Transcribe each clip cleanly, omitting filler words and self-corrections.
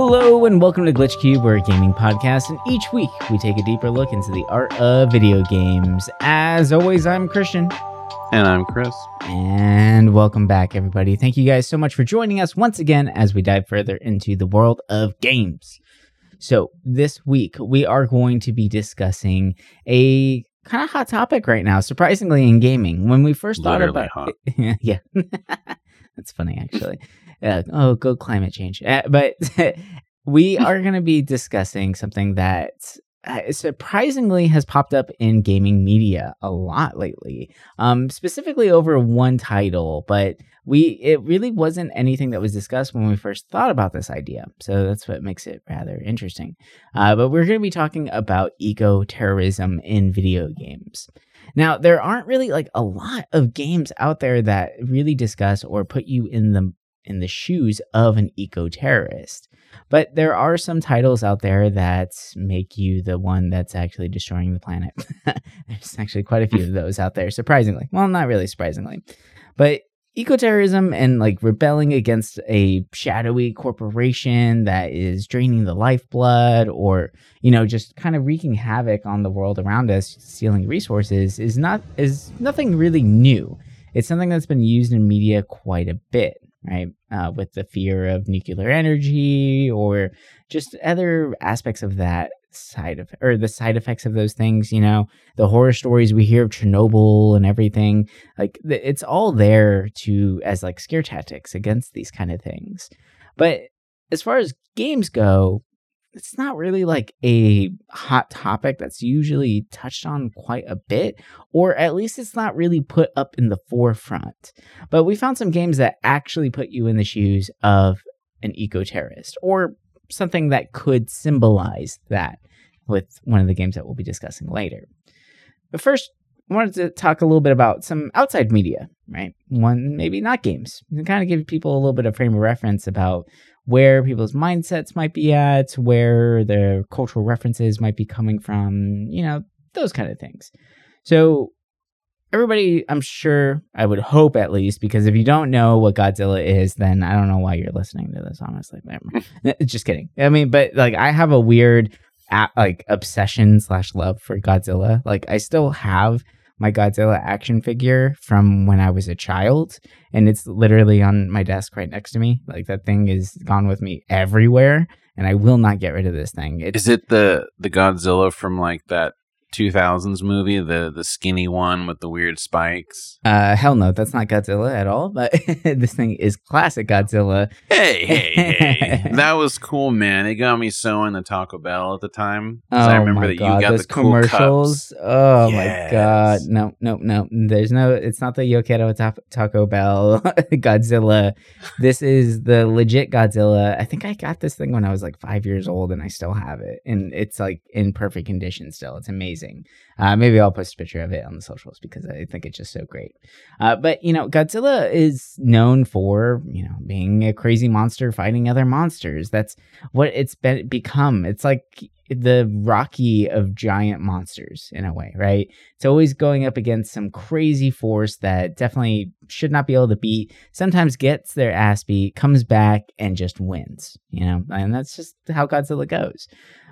Hello and welcome to Glitch Cube, we're a gaming podcast, and each week we take a deeper look into the art of video games. As always, I'm Christian. And I'm Chris. And welcome back, everybody. Thank you guys so much for joining us once again as we dive further into the world of games. So this week we are going to be discussing a kind of hot topic right now, surprisingly, in gaming. When we first thought about it, yeah, that's funny actually. Go climate change. But we are going to be discussing something that surprisingly has popped up in gaming media a lot lately, specifically over one title. But it really wasn't anything that was discussed when we first thought about this idea. So that's what makes it rather interesting. But we're going to be talking about eco-terrorism in video games. Now, there aren't really a lot of games out there that really discuss or put you in the shoes of an eco-terrorist. But there are some titles out there that make you the one that's actually destroying the planet. There's actually quite a few of those out there, surprisingly. Well, not really surprisingly. But eco-terrorism and rebelling against a shadowy corporation that is draining the lifeblood or, just kind of wreaking havoc on the world around us, stealing resources, is nothing really new. It's something that's been used in media quite a bit. Right, with the fear of nuclear energy or just other aspects of that the side effects of those things, the horror stories we hear of Chernobyl and everything, it's all there as scare tactics against these kind of things. But as far as games go, it's not really a hot topic that's usually touched on quite a bit, or at least it's not really put up in the forefront. But we found some games that actually put you in the shoes of an eco-terrorist or something that could symbolize that with one of the games that we'll be discussing later. But first, I wanted to talk a little bit about some outside media, right? One, maybe not games. It kind of give people a little bit of frame of reference about where people's mindsets might be at, where their cultural references might be coming from, those kind of things. So everybody, I'm sure, I would hope at least, because if you don't know what Godzilla is, then I don't know why you're listening to this, honestly. Just kidding. I mean, but I have a weird obsession / love for Godzilla. I still have my Godzilla action figure from when I was a child, and it's literally on my desk right next to me. That thing is gone with me everywhere, and I will not get rid of this thing. Is it the Godzilla from that 2000s movie, the skinny one with the weird spikes? Hell no, that's not Godzilla at all, but this thing is classic Godzilla. Hey. That was cool, man. It got me so into Taco Bell at the time. Oh, I remember that God, you got those the cool commercials. Cups. Oh yes. My God. No. There's no, it's not the Yo Quiero Taco Bell Godzilla. This is the legit Godzilla. I think I got this thing when I was 5 years old, and I still have it. And it's in perfect condition still. It's amazing. Maybe I'll post a picture of it on the socials because I think it's just so great. But, Godzilla is known for, being a crazy monster fighting other monsters. That's what it's become. It's the Rocky of giant monsters in a way, right? It's always going up against some crazy force that definitely should not be able to beat, sometimes gets their ass beat, comes back and just wins, and that's just how Godzilla goes.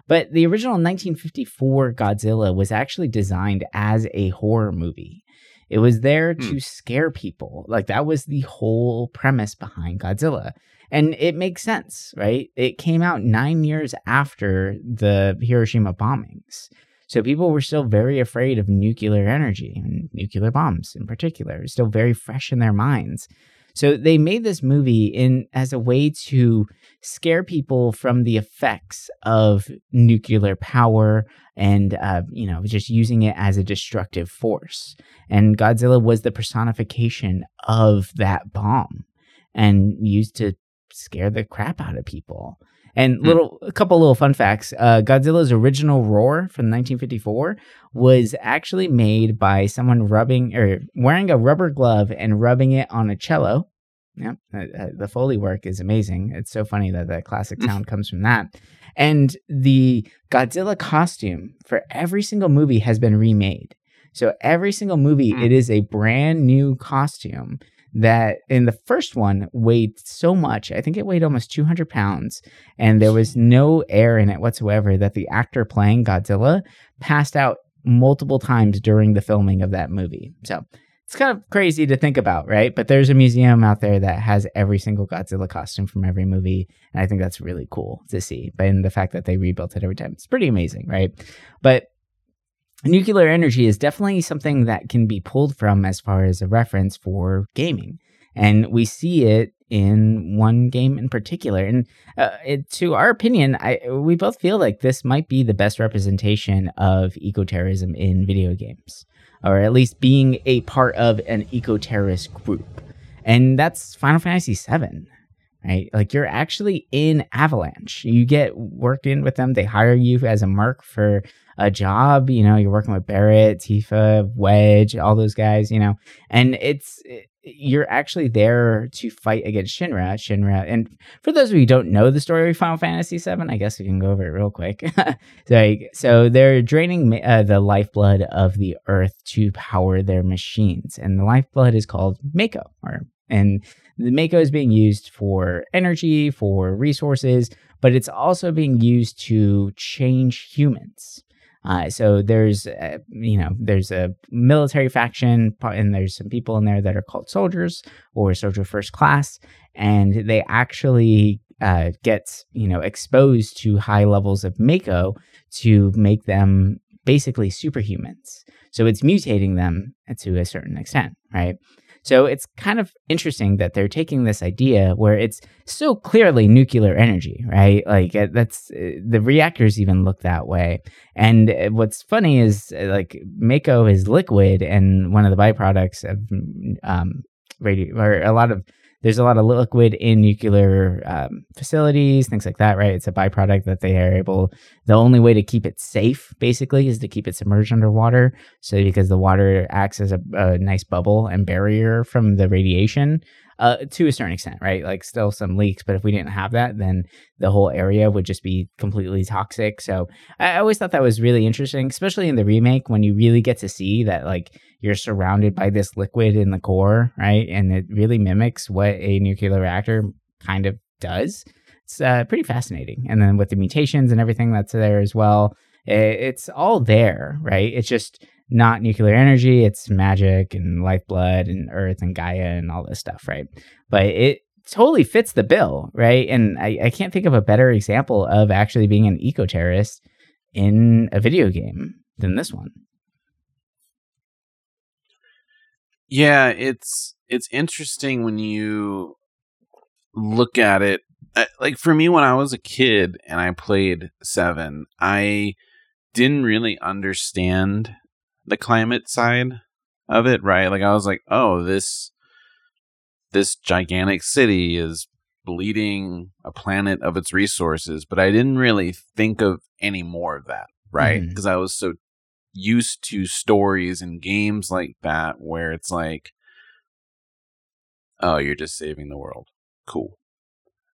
But the original 1954 Godzilla was actually designed as a horror movie. It was there to scare people. That was the whole premise behind Godzilla. And it makes sense, right? It came out 9 years after the Hiroshima bombings. So people were still very afraid of nuclear energy and nuclear bombs in particular. It was still very fresh in their minds. So they made this movie as a way to scare people from the effects of nuclear power and, just using it as a destructive force. And Godzilla was the personification of that bomb and used to scare the crap out of people. And a couple little fun facts. Godzilla's original roar from 1954 was actually made by someone wearing a rubber glove and rubbing it on a cello. Yeah, the Foley work is amazing. It's so funny that classic sound comes from that. And the Godzilla costume for every single movie has been remade. So every single movie, it is a brand new costume that in the first one weighed so much. I think it weighed almost 200 pounds, and there was no air in it whatsoever, that the actor playing Godzilla passed out multiple times during the filming of that movie. So it's kind of crazy to think about, right? But there's a museum out there that has every single Godzilla costume from every movie, and I think that's really cool to see. And the fact that they rebuilt it every time, it's pretty amazing, right? But nuclear energy is definitely something that can be pulled from as far as a reference for gaming. And we see it in one game in particular. And to our opinion, we both feel like this might be the best representation of ecoterrorism in video games, or at least being a part of an ecoterrorist group. And that's Final Fantasy VII. Right? Like, you're actually in Avalanche. You get worked in with them. They hire you as a merc for a job. You know, you're working with Barrett, Tifa, Wedge, all those guys, you know. And you're actually there to fight against Shinra. And for those of you who don't know the story of Final Fantasy VII, I guess we can go over it real quick. So they're draining the lifeblood of the earth to power their machines. And the lifeblood is called Mako, and the Mako is being used for energy, for resources, but it's also being used to change humans. So there's a military faction, and there's some people in there that are called soldiers or soldier first class, and they actually get exposed to high levels of Mako to make them basically superhumans. So it's mutating them to a certain extent, right? So it's kind of interesting that they're taking this idea where it's so clearly nuclear energy, right? Like, that's the reactors even look that way. And what's funny is, like, Mako is liquid, and one of the byproducts of there's a lot of liquid in nuclear facilities, things like that, right? It's a byproduct that they are the only way to keep it safe, basically, is to keep it submerged underwater. So because the water acts as a nice bubble and barrier from the radiation to a certain extent, right? Like, still some leaks, but if we didn't have that, then the whole area would just be completely toxic. So I always thought that was really interesting, especially in the remake, when you really get to see that, like, you're surrounded by this liquid in the core, right? And it really mimics what a nuclear reactor kind of does. It's pretty fascinating. And then with the mutations and everything that's there as well, it's all there, right? It's just not nuclear energy. It's magic and lifeblood and earth and Gaia and all this stuff, right? But it totally fits the bill, right? And I can't think of a better example of actually being an eco-terrorist in a video game than this one. Yeah, it's interesting when you look at it. Like, for me, when I was a kid and I played 7, I didn't really understand the climate side of it, right? Like, I was like, oh, this gigantic city is bleeding a planet of its resources, but I didn't really think of any more of that, right? Because I was so used to stories and games like that where it's like, oh, you're just saving the world, cool.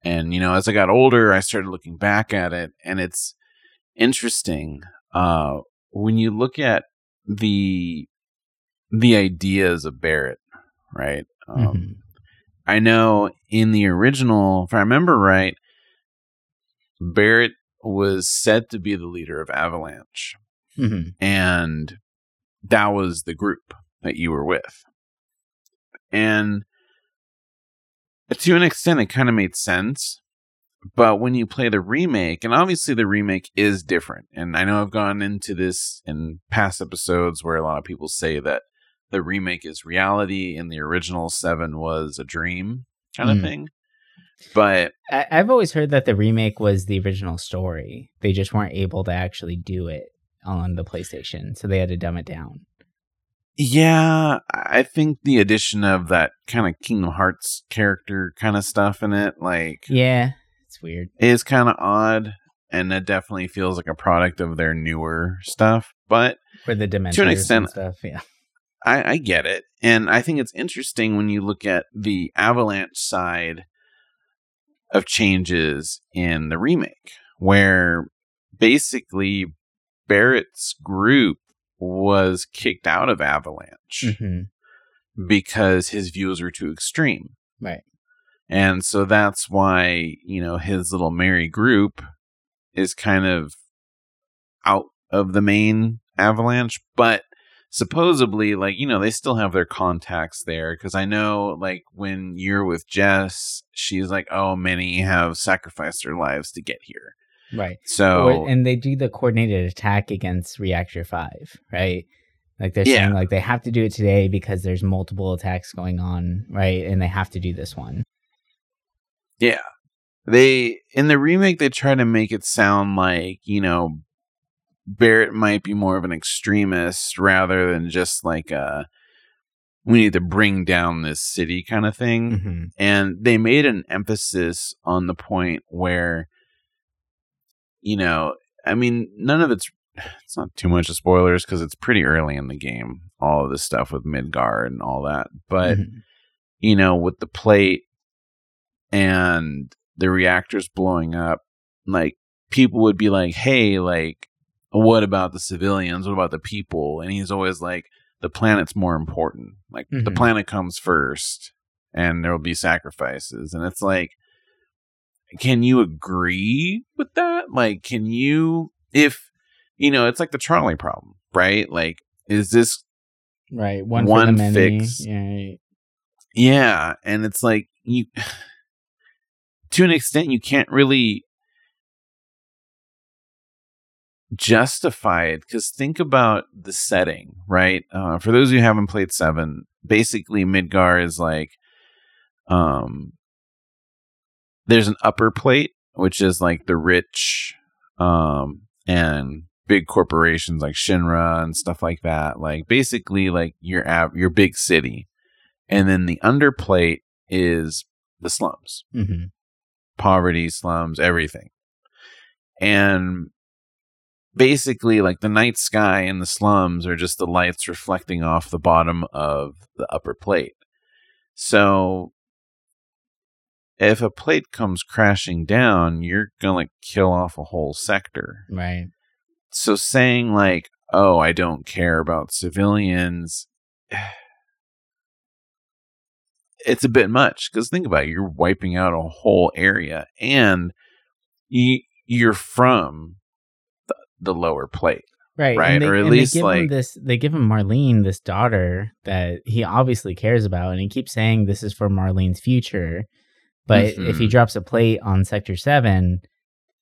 And as I got older, I started looking back at it, and it's interesting when you look at the ideas of Barrett, right? I know in the original, if I remember right, Barrett was said to be the leader of Avalanche. And that was the group that you were with. And to an extent, it kind of made sense. But when you play the remake, and obviously the remake is different. And I know I've gone into this in past episodes where a lot of people say that the remake is reality and the original 7 was a dream kind of thing. But I've always heard that the remake was the original story. They just weren't able to actually do it on the PlayStation, so they had to dumb it down. Yeah, I think the addition of that kind of Kingdom Hearts character kind of stuff in it, like, yeah, it's weird. It's kind of odd, and it definitely feels like a product of their newer stuff. But for the Dementors to an extent, and stuff, yeah, I get it, and I think it's interesting when you look at the Avalanche side of changes in the remake, where basically Barrett's group was kicked out of Avalanche. because his views were too extreme. Right. And so that's why, you know, his little merry group is kind of out of the main Avalanche. But supposedly, like, you know, they still have their contacts there. Because I know, like, when you're with Jess, she's like, oh, many have sacrificed their lives to get here. Right. So, and they do the coordinated attack against Reactor 5, right? Like, they're saying, like, they have to do it today because there's multiple attacks going on, right? And they have to do this one. Yeah. They, in the remake, they try to make it sound like, you know, Barrett might be more of an extremist rather than just like a, we need to bring down this city kind of thing. Mm-hmm. And they made an emphasis on the point where, you know, I mean, none of it's not too much of spoilers because it's pretty early in the game, all of this stuff with Midgar and all that. But, mm-hmm. you know, with the plate and the reactors blowing up, like, people would be like, hey, like, what about the civilians? What about the people? And he's always like, the planet's more important. Like, mm-hmm. the planet comes first and there will be sacrifices. And it's like, can you agree with that? Like, can you, if, you know, it's like the trolley problem, right? Like, is this right one for the fix? Many. Yeah. And it's like, you, to an extent, you can't really justify it, because think about the setting, right? For those who haven't played 7, basically Midgar is like, there's an upper plate, which is like the rich and big corporations like Shinra and stuff like that. Like, basically, like your big city, and then the under plate is the slums, mm-hmm. poverty, slums, everything. And basically, like, the night sky in the slums are just the lights reflecting off the bottom of the upper plate. So if a plate comes crashing down, you're going to kill off a whole sector. Right. So saying, like, oh, I don't care about civilians, it's a bit much. Because think about it, you're wiping out a whole area. And you're from the lower plate, right? And they, or at least like this, they give him Marlene, this daughter that he obviously cares about, and he keeps saying this is for Marlene's future. But mm-hmm. if he drops a plate on Sector 7,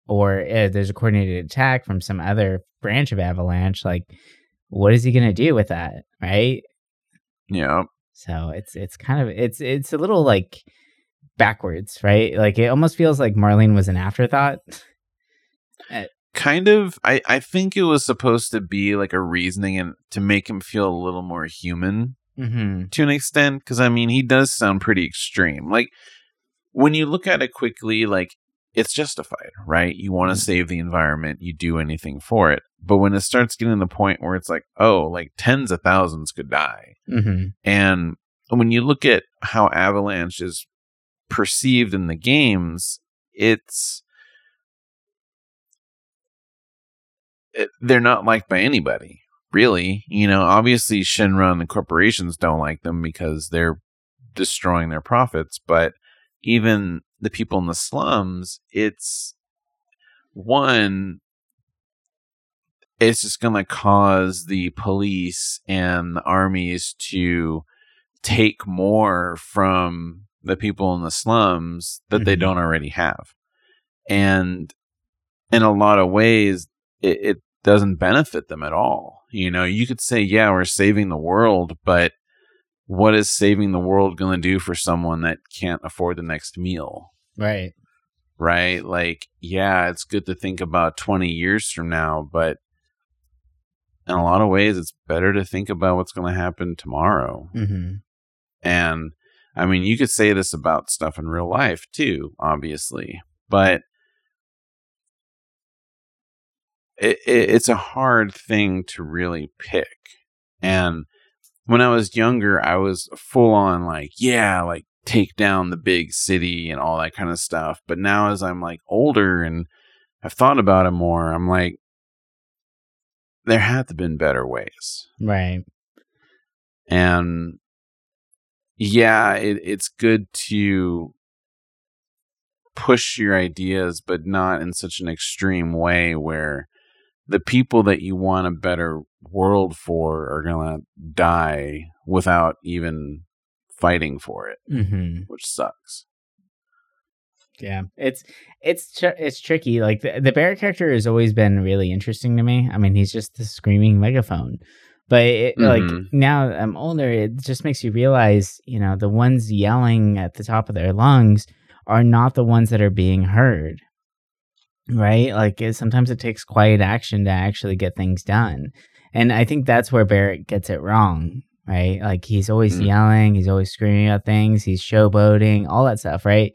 or there's a coordinated attack from some other branch of Avalanche, like, what is he gonna do with that, right? Yeah. So it's kind of it's a little like backwards, right? Like, it almost feels like Marlene was an afterthought. Kind of, I think it was supposed to be like a reasoning and to make him feel a little more human, mm-hmm. to an extent. Because, I mean, he does sound pretty extreme. Like, when you look at it quickly, like, it's justified, right? You want to mm-hmm. save the environment, you do anything for it. But when it starts getting to the point where it's like, oh, like, tens of thousands could die. Mm-hmm. And when you look at how Avalanche is perceived in the games, it's... they're not liked by anybody, really. You know, obviously Shinra and the corporations don't like them because they're destroying their profits. But even the people in the slums, it's just going to cause the police and the armies to take more from the people in the slums that mm-hmm. they don't already have. And in a lot of ways, it doesn't benefit them at all. You know, you could say, yeah, we're saving the world, but what is saving the world going to do for someone that can't afford the next meal? Right. Right. Like, yeah, it's good to think about 20 years from now, but in a lot of ways, it's better to think about what's going to happen tomorrow. Mm-hmm. And I mean, you could say this about stuff in real life too, obviously, but it's a hard thing to really pick. And when I was younger, I was full on like, yeah, like take down the big city and all that kind of stuff. But now as I'm like older and I've thought about it more, I'm like, there had to have been better ways. Right. And yeah, it's good to push your ideas, but not in such an extreme way where the people that you want a better world for are going to die without even fighting for it, mm-hmm. which sucks. Yeah, it's tricky. Like the bear character has always been really interesting to me. I mean, he's just the screaming megaphone. But like now I'm older, it just makes you realize, you know, the ones yelling at the top of their lungs are not the ones that are being heard. Right? Like sometimes it takes quiet action to actually get things done. And I think that's where Barrett gets it wrong. Right? Like he's always yelling. He's always screaming at things. He's showboating, all that stuff. Right?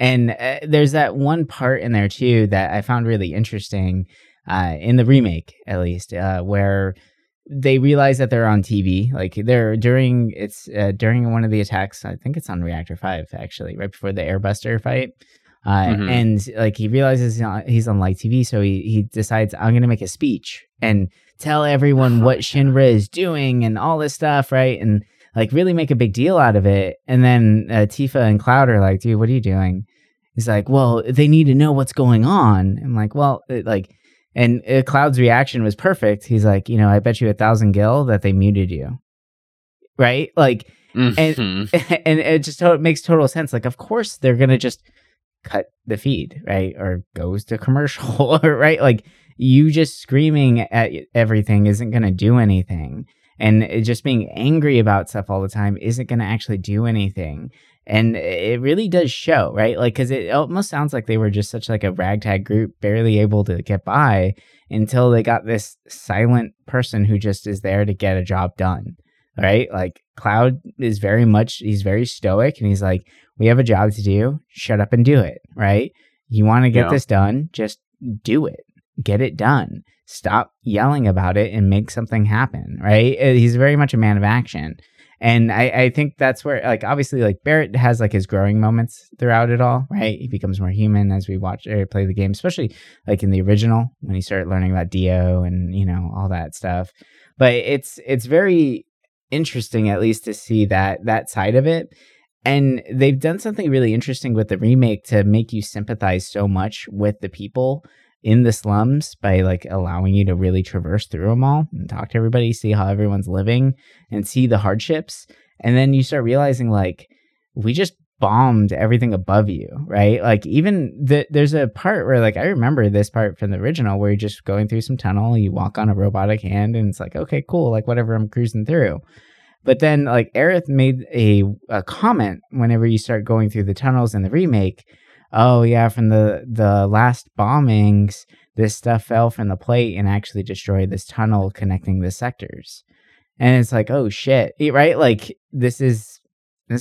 And there's that one part in there, too, that I found really interesting in the remake, at least, where they realize that they're on TV. Like they're during one of the attacks. I think it's on Reactor 5, actually, right before the Airbuster fight. Mm-hmm. And like he realizes he's on live TV. So he decides, I'm going to make a speech and tell everyone what Shinra is doing and all this stuff. Right. And like really make a big deal out of it. And then Tifa and Cloud are like, dude, what are you doing? He's like, well, they need to know what's going on. I'm like, well, and Cloud's reaction was perfect. He's like, you know, I bet you 1,000 gil that they muted you. Right. Like, and it just makes total sense. Like, of course they're going to just cut the feed, right. Or goes to commercial, right. Like you just screaming at everything isn't going to do anything. And just being angry about stuff all the time isn't going to actually do anything. And it really does show, right? Like, because it almost sounds like they were just such like a ragtag group, barely able to get by until they got this silent person who just is there to get a job done, right? Like, Cloud is he's very stoic. And he's like, we have a job to do. Shut up and do it, right? You want to get this done, just do it. Get it done. Stop yelling about it and make something happen, right? He's very much a man of action. And I think that's where, like, obviously, like, Barrett has, like, his growing moments throughout it all, right? He becomes more human as we watch or play the game, especially, like, in the original when he started learning about Dio and, you know, all that stuff. But it's very interesting, at least, to see that side of it. And they've done something really interesting with the remake to make you sympathize so much with the people in the slums by like allowing you to really traverse through them all and talk to everybody, see how everyone's living and see the hardships. And then you start realizing like, we just bombed everything above you, right? Like even there's a part where like, I remember this part from the original where you're just going through some tunnel, you walk on a robotic hand and it's like, okay, cool. Like whatever, I'm cruising through. But then like Aerith made a comment whenever you start going through the tunnels in the remake. Oh, yeah, from the last bombings, this stuff fell from the plate and actually destroyed this tunnel connecting the sectors. And it's like, oh, shit, right? Like, this is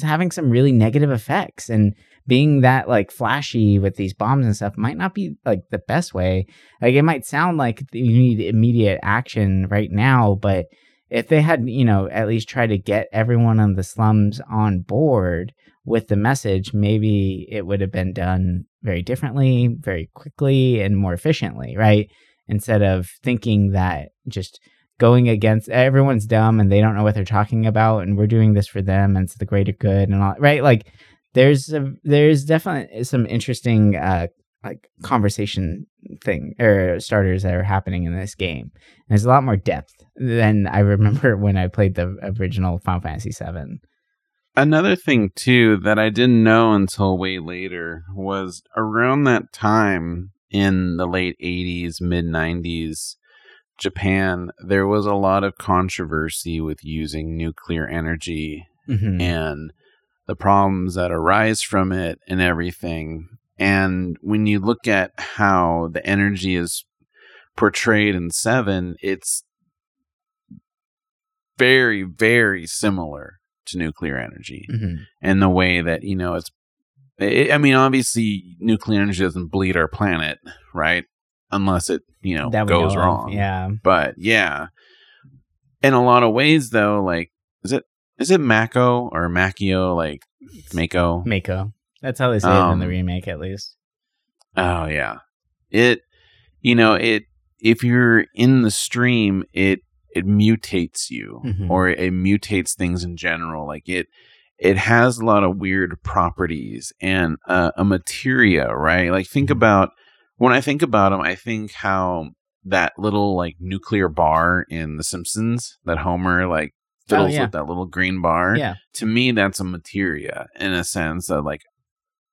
having some really negative effects. And being that, like, flashy with these bombs and stuff might not be, like, the best way. Like, it might sound like you need immediate action right now, but if they had, you know, at least tried to get everyone in the slums on board with the message, maybe it would have been done very differently, very quickly, and more efficiently, right? Instead of thinking that just going against everyone's dumb and they don't know what they're talking about and we're doing this for them and it's the greater good and all, right? Like there's definitely some interesting like conversation thing or starters that are happening in this game. And there's a lot more depth than I remember when I played the original Final Fantasy VII. Another thing, too, that I didn't know until way later was around that time in the late 80s, mid-90s, Japan, there was a lot of controversy with using nuclear energy and the problems that arise from it and everything. And when you look at how the energy is portrayed in 7, it's very, very similar to nuclear energy and the way that, you know, obviously nuclear energy doesn't bleed our planet, right? Unless it, you know, goes wrong. Yeah. But yeah, in a lot of ways though, like, is it Mako or Makio, like Mako? Mako. That's how they say it in the remake at least. Oh yeah. If you're in the stream, it mutates you or it mutates things in general. Like it it has a lot of weird properties and a materia, right? Like, think about, when I think about them, I think how that little, like, nuclear bar in The Simpsons, that Homer, like, fiddles with that little green bar. Yeah. To me, that's a materia, in a sense that, like,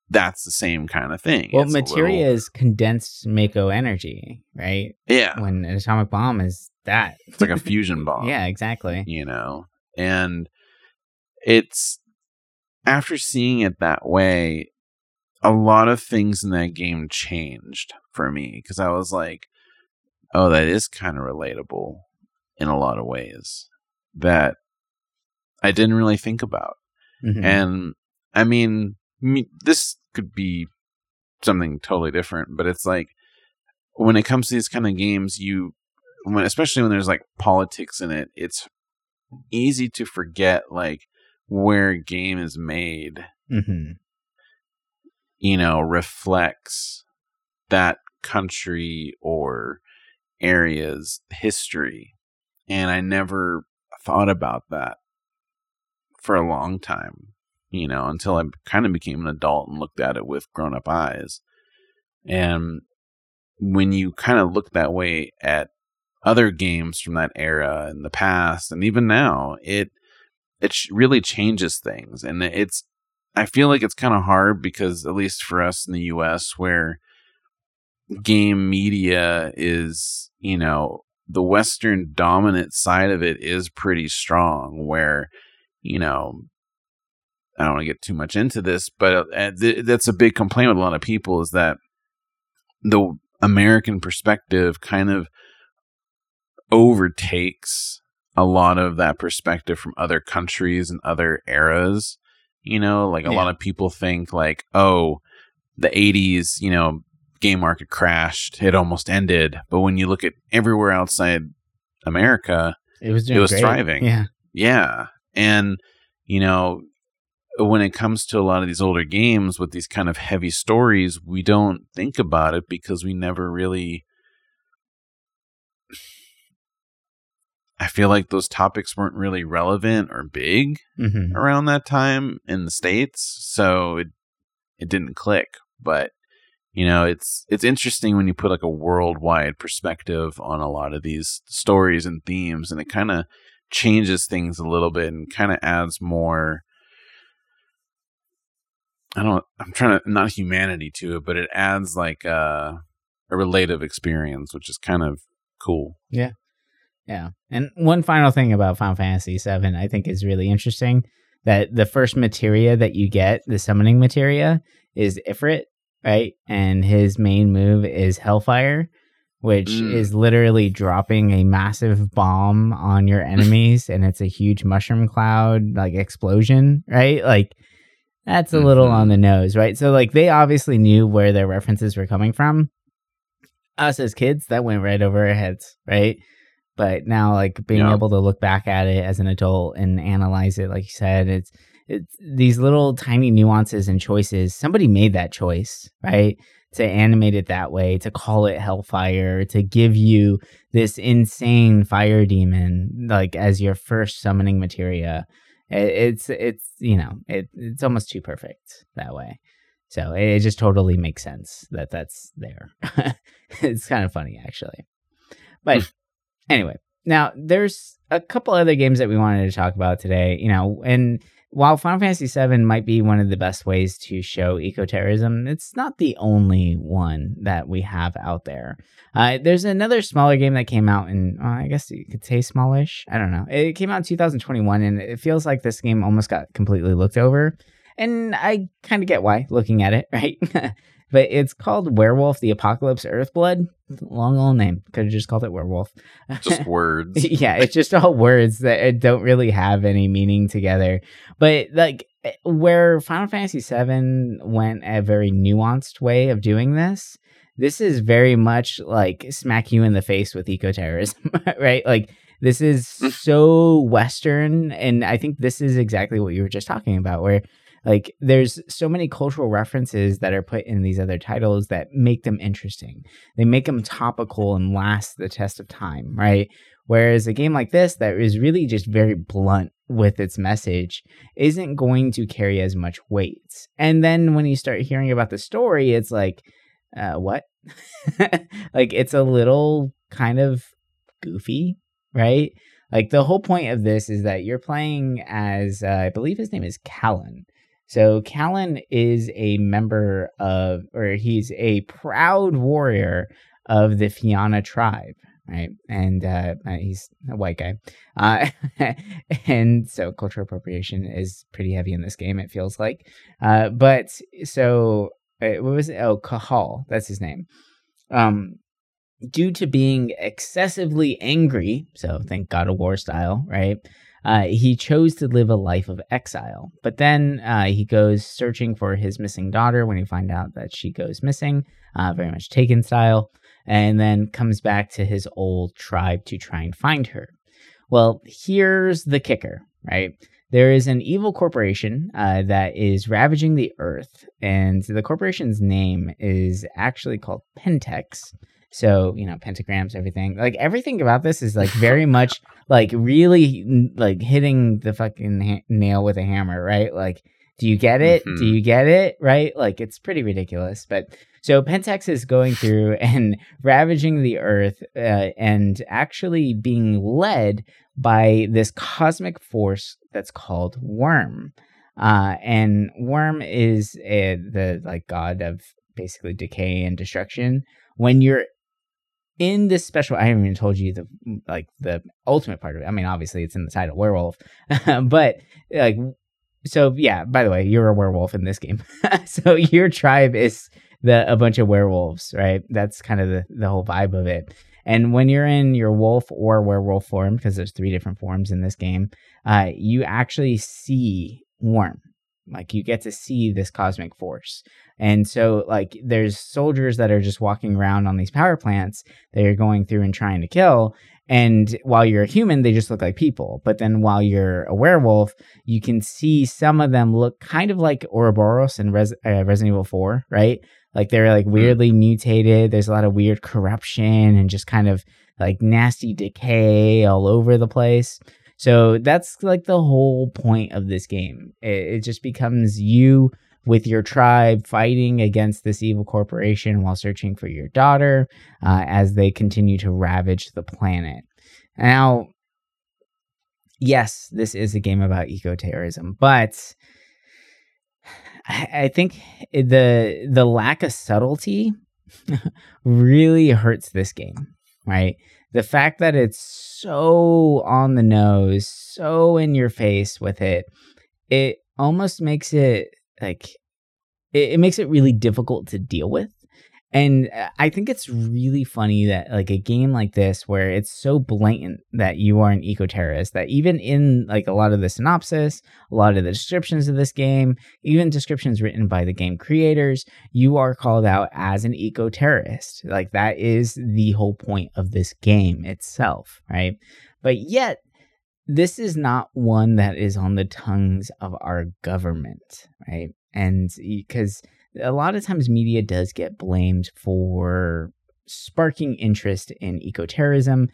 that's the same kind of thing. Well, it's materia is condensed Mako energy, right? Yeah. When an atomic bomb is that. It's like a fusion bomb. Yeah, exactly. You know? And it's, after seeing it that way, a lot of things in that game changed for me, because I was like, oh, that is kind of relatable in a lot of ways that I didn't really think about. Mm-hmm. And I mean, this could be something totally different, but it's like, when it comes to these kind of games, especially when there's like politics in it, it's easy to forget like where a game is made, mm-hmm. you know, reflects that country or area's history. And I never thought about that for a long time, you know, until I kind of became an adult and looked at it with grown-up eyes. And when you kind of look that way at other games from that era in the past, and even now, it really changes things. And I feel like it's kind of hard, because at least for us in the US, where game media is, you know, the Western dominant side of it is pretty strong, where, you know, I don't want to get too much into this, but that's a big complaint with a lot of people, is that the American perspective kind of overtakes a lot of that perspective from other countries and other eras. You know, like a lot of people think like, oh, the 80s, you know, game market crashed, it almost ended. But when you look at everywhere outside America, it was great. Thriving. Yeah. Yeah. And, you know, when it comes to a lot of these older games with these kind of heavy stories, we don't think about it, because we never really, I feel like those topics weren't really relevant or big mm-hmm. around that time in the States. So it didn't click, but you know, it's interesting when you put like a worldwide perspective on a lot of these stories and themes, and it kind of changes things a little bit and kind of adds more, not humanity to it, but it adds like a relative experience, which is kind of cool. Yeah. Yeah. And one final thing about Final Fantasy VII, I think, is really interesting, that the first materia that you get, the summoning materia, is Ifrit, right? And his main move is Hellfire, which is literally dropping a massive bomb on your enemies, and it's a huge mushroom cloud, like, explosion, right? Like, that's a little on the nose, right? So, like, they obviously knew where their references were coming from. Us as kids, that went right over our heads, right? But now, like, being able to look back at it as an adult and analyze it, like you said, it's these little tiny nuances and choices. Somebody made that choice, right? To animate it that way, to call it Hellfire, to give you this insane fire demon, like, as your first summoning materia. It's you know, it's almost too perfect that way. So it just totally makes sense that that's there. It's kind of funny, actually. But anyway, now there's a couple other games that we wanted to talk about today, you know, and while Final Fantasy VII might be one of the best ways to show ecoterrorism, it's not the only one that we have out there. There's another smaller game that came out in, I guess you could say smallish. I don't know. It came out in 2021, and it feels like this game almost got completely looked over. And I kind of get why, looking at it, right? But it's called Werewolf the Apocalypse Earthblood. Long old name. Could have just called it Werewolf. Just words. Yeah, it's just all words that don't really have any meaning together. But like, where Final Fantasy VII went a very nuanced way of doing this, this is very much like smack you in the face with ecoterrorism, right? Like, this is so Western. And I think this is exactly what you were just talking about, where like, there's so many cultural references that are put in these other titles that make them interesting. They make them topical and last the test of time, right? Whereas a game like this that is really just very blunt with its message isn't going to carry as much weight. And then when you start hearing about the story, it's like, what? Like, it's a little kind of goofy, right? Like, the whole point of this is that you're playing as, I believe his name is Callan. So Callan is a member of, or he's a proud warrior of the Fianna tribe, right? And he's a white guy. And so cultural appropriation is pretty heavy in this game, it feels like. But so, what was it? Oh, Cahal, that's his name. Due to being excessively angry, so think God of War style, right? He chose to live a life of exile. But then he goes searching for his missing daughter when he finds out that she goes missing, very much Taken style, and then comes back to his old tribe to try and find her. Well, here's the kicker, right? There is an evil corporation that is ravaging the earth, and the corporation's name is actually called Pentex. So, you know, pentagrams, everything. Like, everything about this is, like, very much, like, really, like, hitting the fucking nail with a hammer, right? Like, do you get it? Mm-hmm. Do you get it? Right? Like, it's pretty ridiculous. But so Pentex is going through and ravaging the earth and actually being led by this cosmic force that's called Worm. And Worm is the, like, god of basically decay and destruction. When you're in this special, I haven't even told you the ultimate part of it. I mean, obviously it's in the title, werewolf, but like, so yeah, by the way, you're a werewolf in this game. So your tribe is a bunch of werewolves, right? That's kind of the whole vibe of it. And when you're in your wolf or werewolf form, because there's 3 different forms in this game, you actually see Worm. Like, you get to see this cosmic force. And so, like, there's soldiers that are just walking around on these power plants that you're going through and trying to kill. And while you're a human, they just look like people. But then while you're a werewolf, you can see some of them look kind of like Ouroboros in Resident Evil 4, right? Like, they're, like, weirdly mutated. There's a lot of weird corruption and just kind of, like, nasty decay all over the place. So that's, like, the whole point of this game. It just becomes you with your tribe fighting against this evil corporation while searching for your daughter as they continue to ravage the planet. Now, yes, this is a game about eco-terrorism, but I think the lack of subtlety really hurts this game, right? The fact that it's so on the nose, so in your face with it, it almost makes it like it makes it really difficult to deal with. And I think it's really funny that like a game like this where it's so blatant that you are an eco-terrorist, that even in like a lot of the synopsis, a lot of the descriptions of this game, even descriptions written by the game creators, you are called out as an eco-terrorist. Like that is the whole point of this game itself, right? But yet, this is not one that is on the tongues of our government, right? And because a lot of times media does get blamed for sparking interest in eco-terrorism,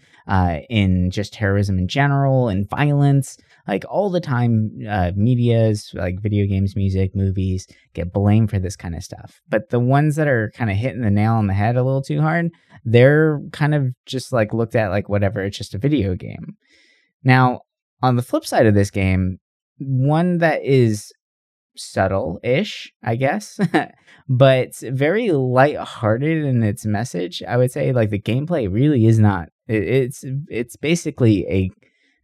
in just terrorism in general, and violence. Like all the time, medias, like video games, music, movies get blamed for this kind of stuff. But the ones that are kind of hitting the nail on the head a little too hard, they're kind of just like looked at like whatever, it's just a video game. Now, on the flip side of this game, one that is subtle-ish, I guess, but very lighthearted in its message. I would say like the gameplay really is not. It's basically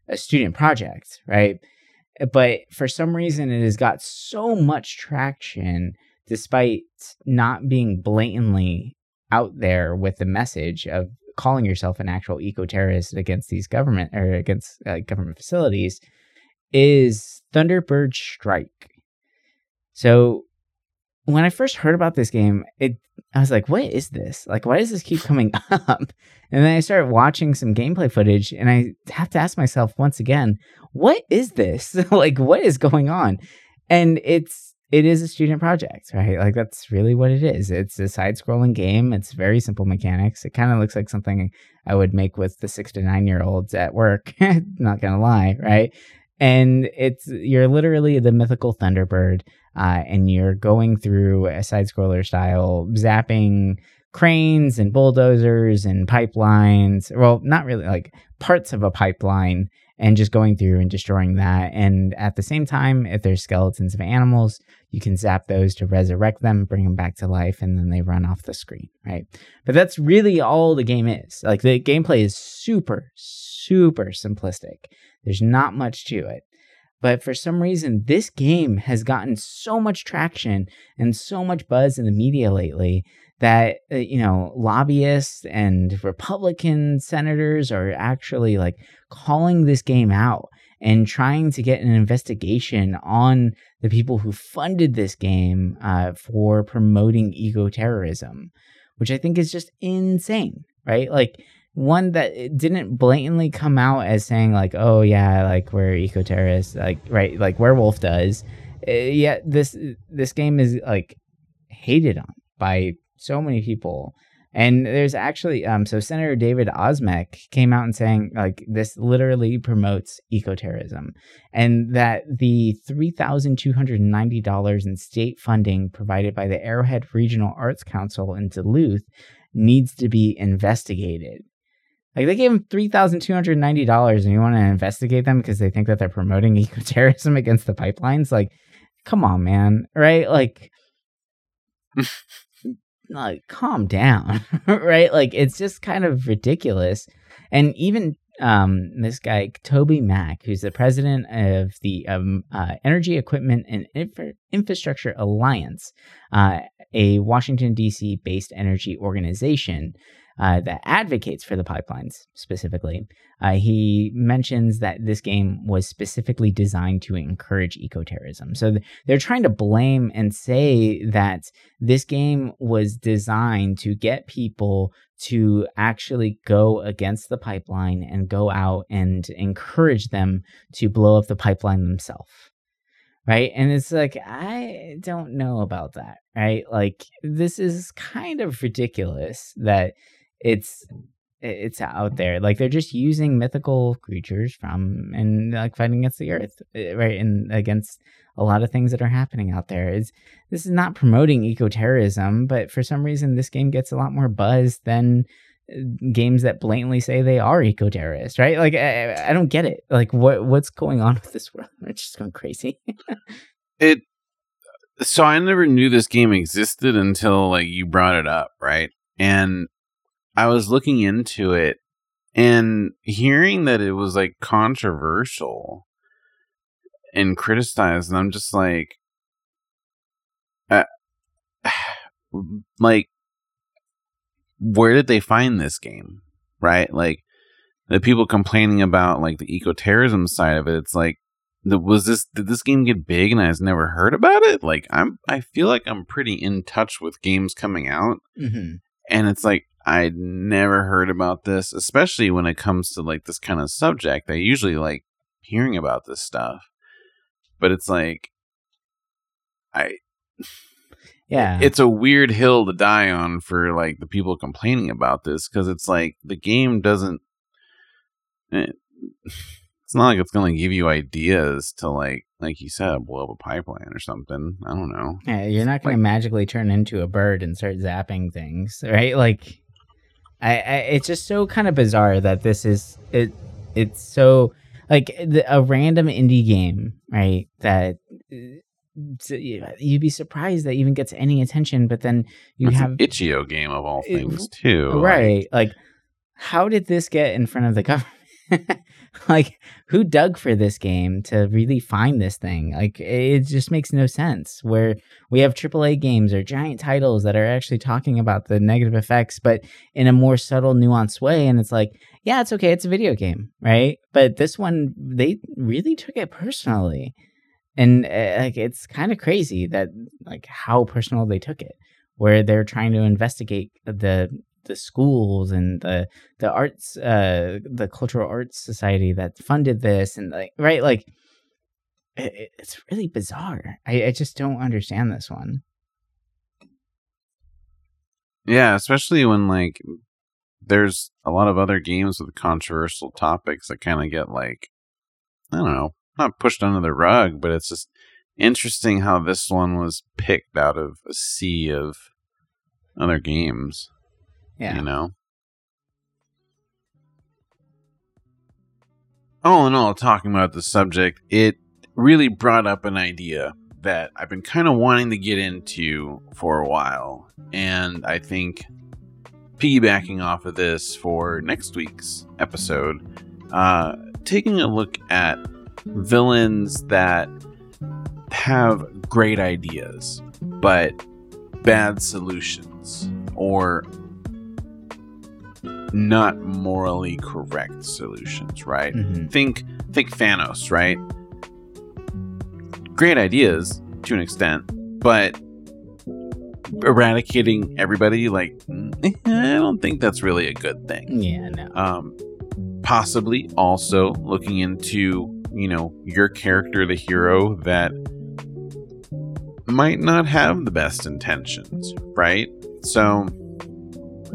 a student project, right? But for some reason, it has got so much traction despite not being blatantly out there with the message of calling yourself an actual eco-terrorist against these government or against government facilities is Thunderbird Strike. So when I first heard about this game, I was like, what is this? Like, why does this keep coming up? And then I started watching some gameplay footage and I have to ask myself once again, what is this? Like, what is going on? And it is a student project, right? Like, that's really what it is. It's a side-scrolling game. It's very simple mechanics. It kind of looks like something I would make with the 6 to 9-year-olds at work. Not going to lie, right? And you're literally the mythical Thunderbird, and you're going through a side scroller style, zapping cranes and bulldozers and pipelines. Well, not really, like parts of a pipeline, and just going through and destroying that. And at the same time, if there's skeletons of animals, you can zap those to resurrect them, bring them back to life, and then they run off the screen, right? But that's really all the game is. Like, the gameplay is super, super simplistic. There's not much to it. But for some reason, this game has gotten so much traction and so much buzz in the media lately that, you know, lobbyists and Republican senators are actually like calling this game out and trying to get an investigation on the people who funded this game for promoting eco-terrorism, which I think is just insane, right? Like, one that didn't blatantly come out as saying like, oh yeah, like we're eco-terrorists, like, right, like Werewolf does. Yet this game is like hated on by so many people. And there's actually, so Senator David Osmek came out and saying, like, this literally promotes eco-terrorism, and that the $3,290 in state funding provided by the Arrowhead Regional Arts Council in Duluth needs to be investigated. Like, they gave him $3,290 and you want to investigate them because they think that they're promoting eco-terrorism against the pipelines? Like, come on, man, right? Like calm down, right? Like, it's just kind of ridiculous. And even this guy Toby Mack, who's the president of the Energy Equipment and Infrastructure Alliance, a Washington D.C. based energy organization that advocates for the pipelines specifically. He mentions that this game was specifically designed to encourage eco-terrorism. So they're trying to blame and say that this game was designed to get people to actually go against the pipeline and go out and encourage them to blow up the pipeline themselves. Right. And it's like, I don't know about that. Right. Like, this is kind of ridiculous that it's out there. Like, they're just using mythical creatures from and like fighting against the earth, right, and against a lot of things that are happening out there. This is not promoting eco-terrorism, but for some reason this game gets a lot more buzz than games that blatantly say they are eco-terrorists, right? Like, I don't get it. Like, what's going on with this world? It's just going crazy. So I never knew this game existed until like you brought it up, right? And I was looking into it and hearing that it was like controversial and criticized, and I'm just like, where did they find this game, right? Like, the people complaining about like the eco-terrorism side of it, it's like, did this game get big and I was never heard about it? Like, I feel like I'm pretty in touch with games coming out, mm-hmm. and it's like, I'd never heard about this, especially when it comes to like this kind of subject. I usually like hearing about this stuff, but it's like, yeah, it's a weird hill to die on for like the people complaining about this, because it's like the game doesn't. It's not like it's going to give you ideas to like you said, blow up a pipeline or something. I don't know. Yeah, you're not going to magically turn into a bird and start zapping things, right? Like, it's just so kind of bizarre that this is it. It's so like a random indie game, right? That you'd be surprised that even gets any attention. But then it's have an itch.io game of all things, too, right? Like, how did this get in front of the government? Like, who dug for this game to really find this thing? Like, it just makes no sense, where we have AAA games or giant titles that are actually talking about the negative effects, but in a more subtle, nuanced way. And it's like, yeah, it's okay, it's a video game, right? But this one, they really took it personally. And like, it's kind of crazy that like how personal they took it, where they're trying to investigate the schools and the arts, the cultural arts society that funded this, and like, right, like it's really bizarre. I just don't understand this one. Yeah, especially when like there's a lot of other games with controversial topics that kind of get like, I don't know, not pushed under the rug, but it's just interesting how this one was picked out of a sea of other games. Yeah. You know? All in all, talking about the subject, it really brought up an idea that I've been kind of wanting to get into for a while. And I think piggybacking off of this for next week's episode, taking a look at villains that have great ideas, but bad solutions or not morally correct solutions, right? Mm-hmm. Think Thanos, right? Great ideas to an extent, but eradicating everybody, like, I don't think that's really a good thing. Yeah, no. Possibly also looking into, you know, your character, the hero, that might not have the best intentions, right? So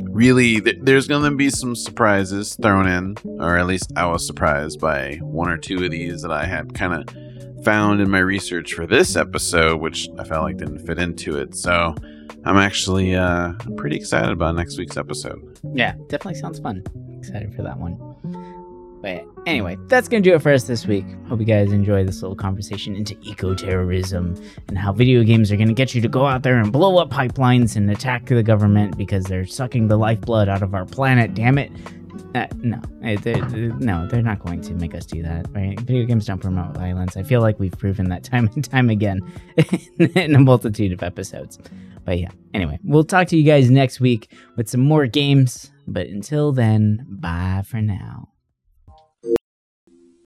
really, there's going to be some surprises thrown in, or at least I was surprised by one or two of these that I had kind of found in my research for this episode, which I felt like didn't fit into it. So I'm actually pretty excited about next week's episode. Yeah, definitely sounds fun. Excited for that one. But anyway, that's going to do it for us this week. Hope you guys enjoy this little conversation into eco-terrorism and how video games are going to get you to go out there and blow up pipelines and attack the government because they're sucking the lifeblood out of our planet, damn it. No, they're not going to make us do that, right? Video games don't promote violence. I feel like we've proven that time and time again in a multitude of episodes. But yeah, anyway, we'll talk to you guys next week with some more games. But until then, bye for now.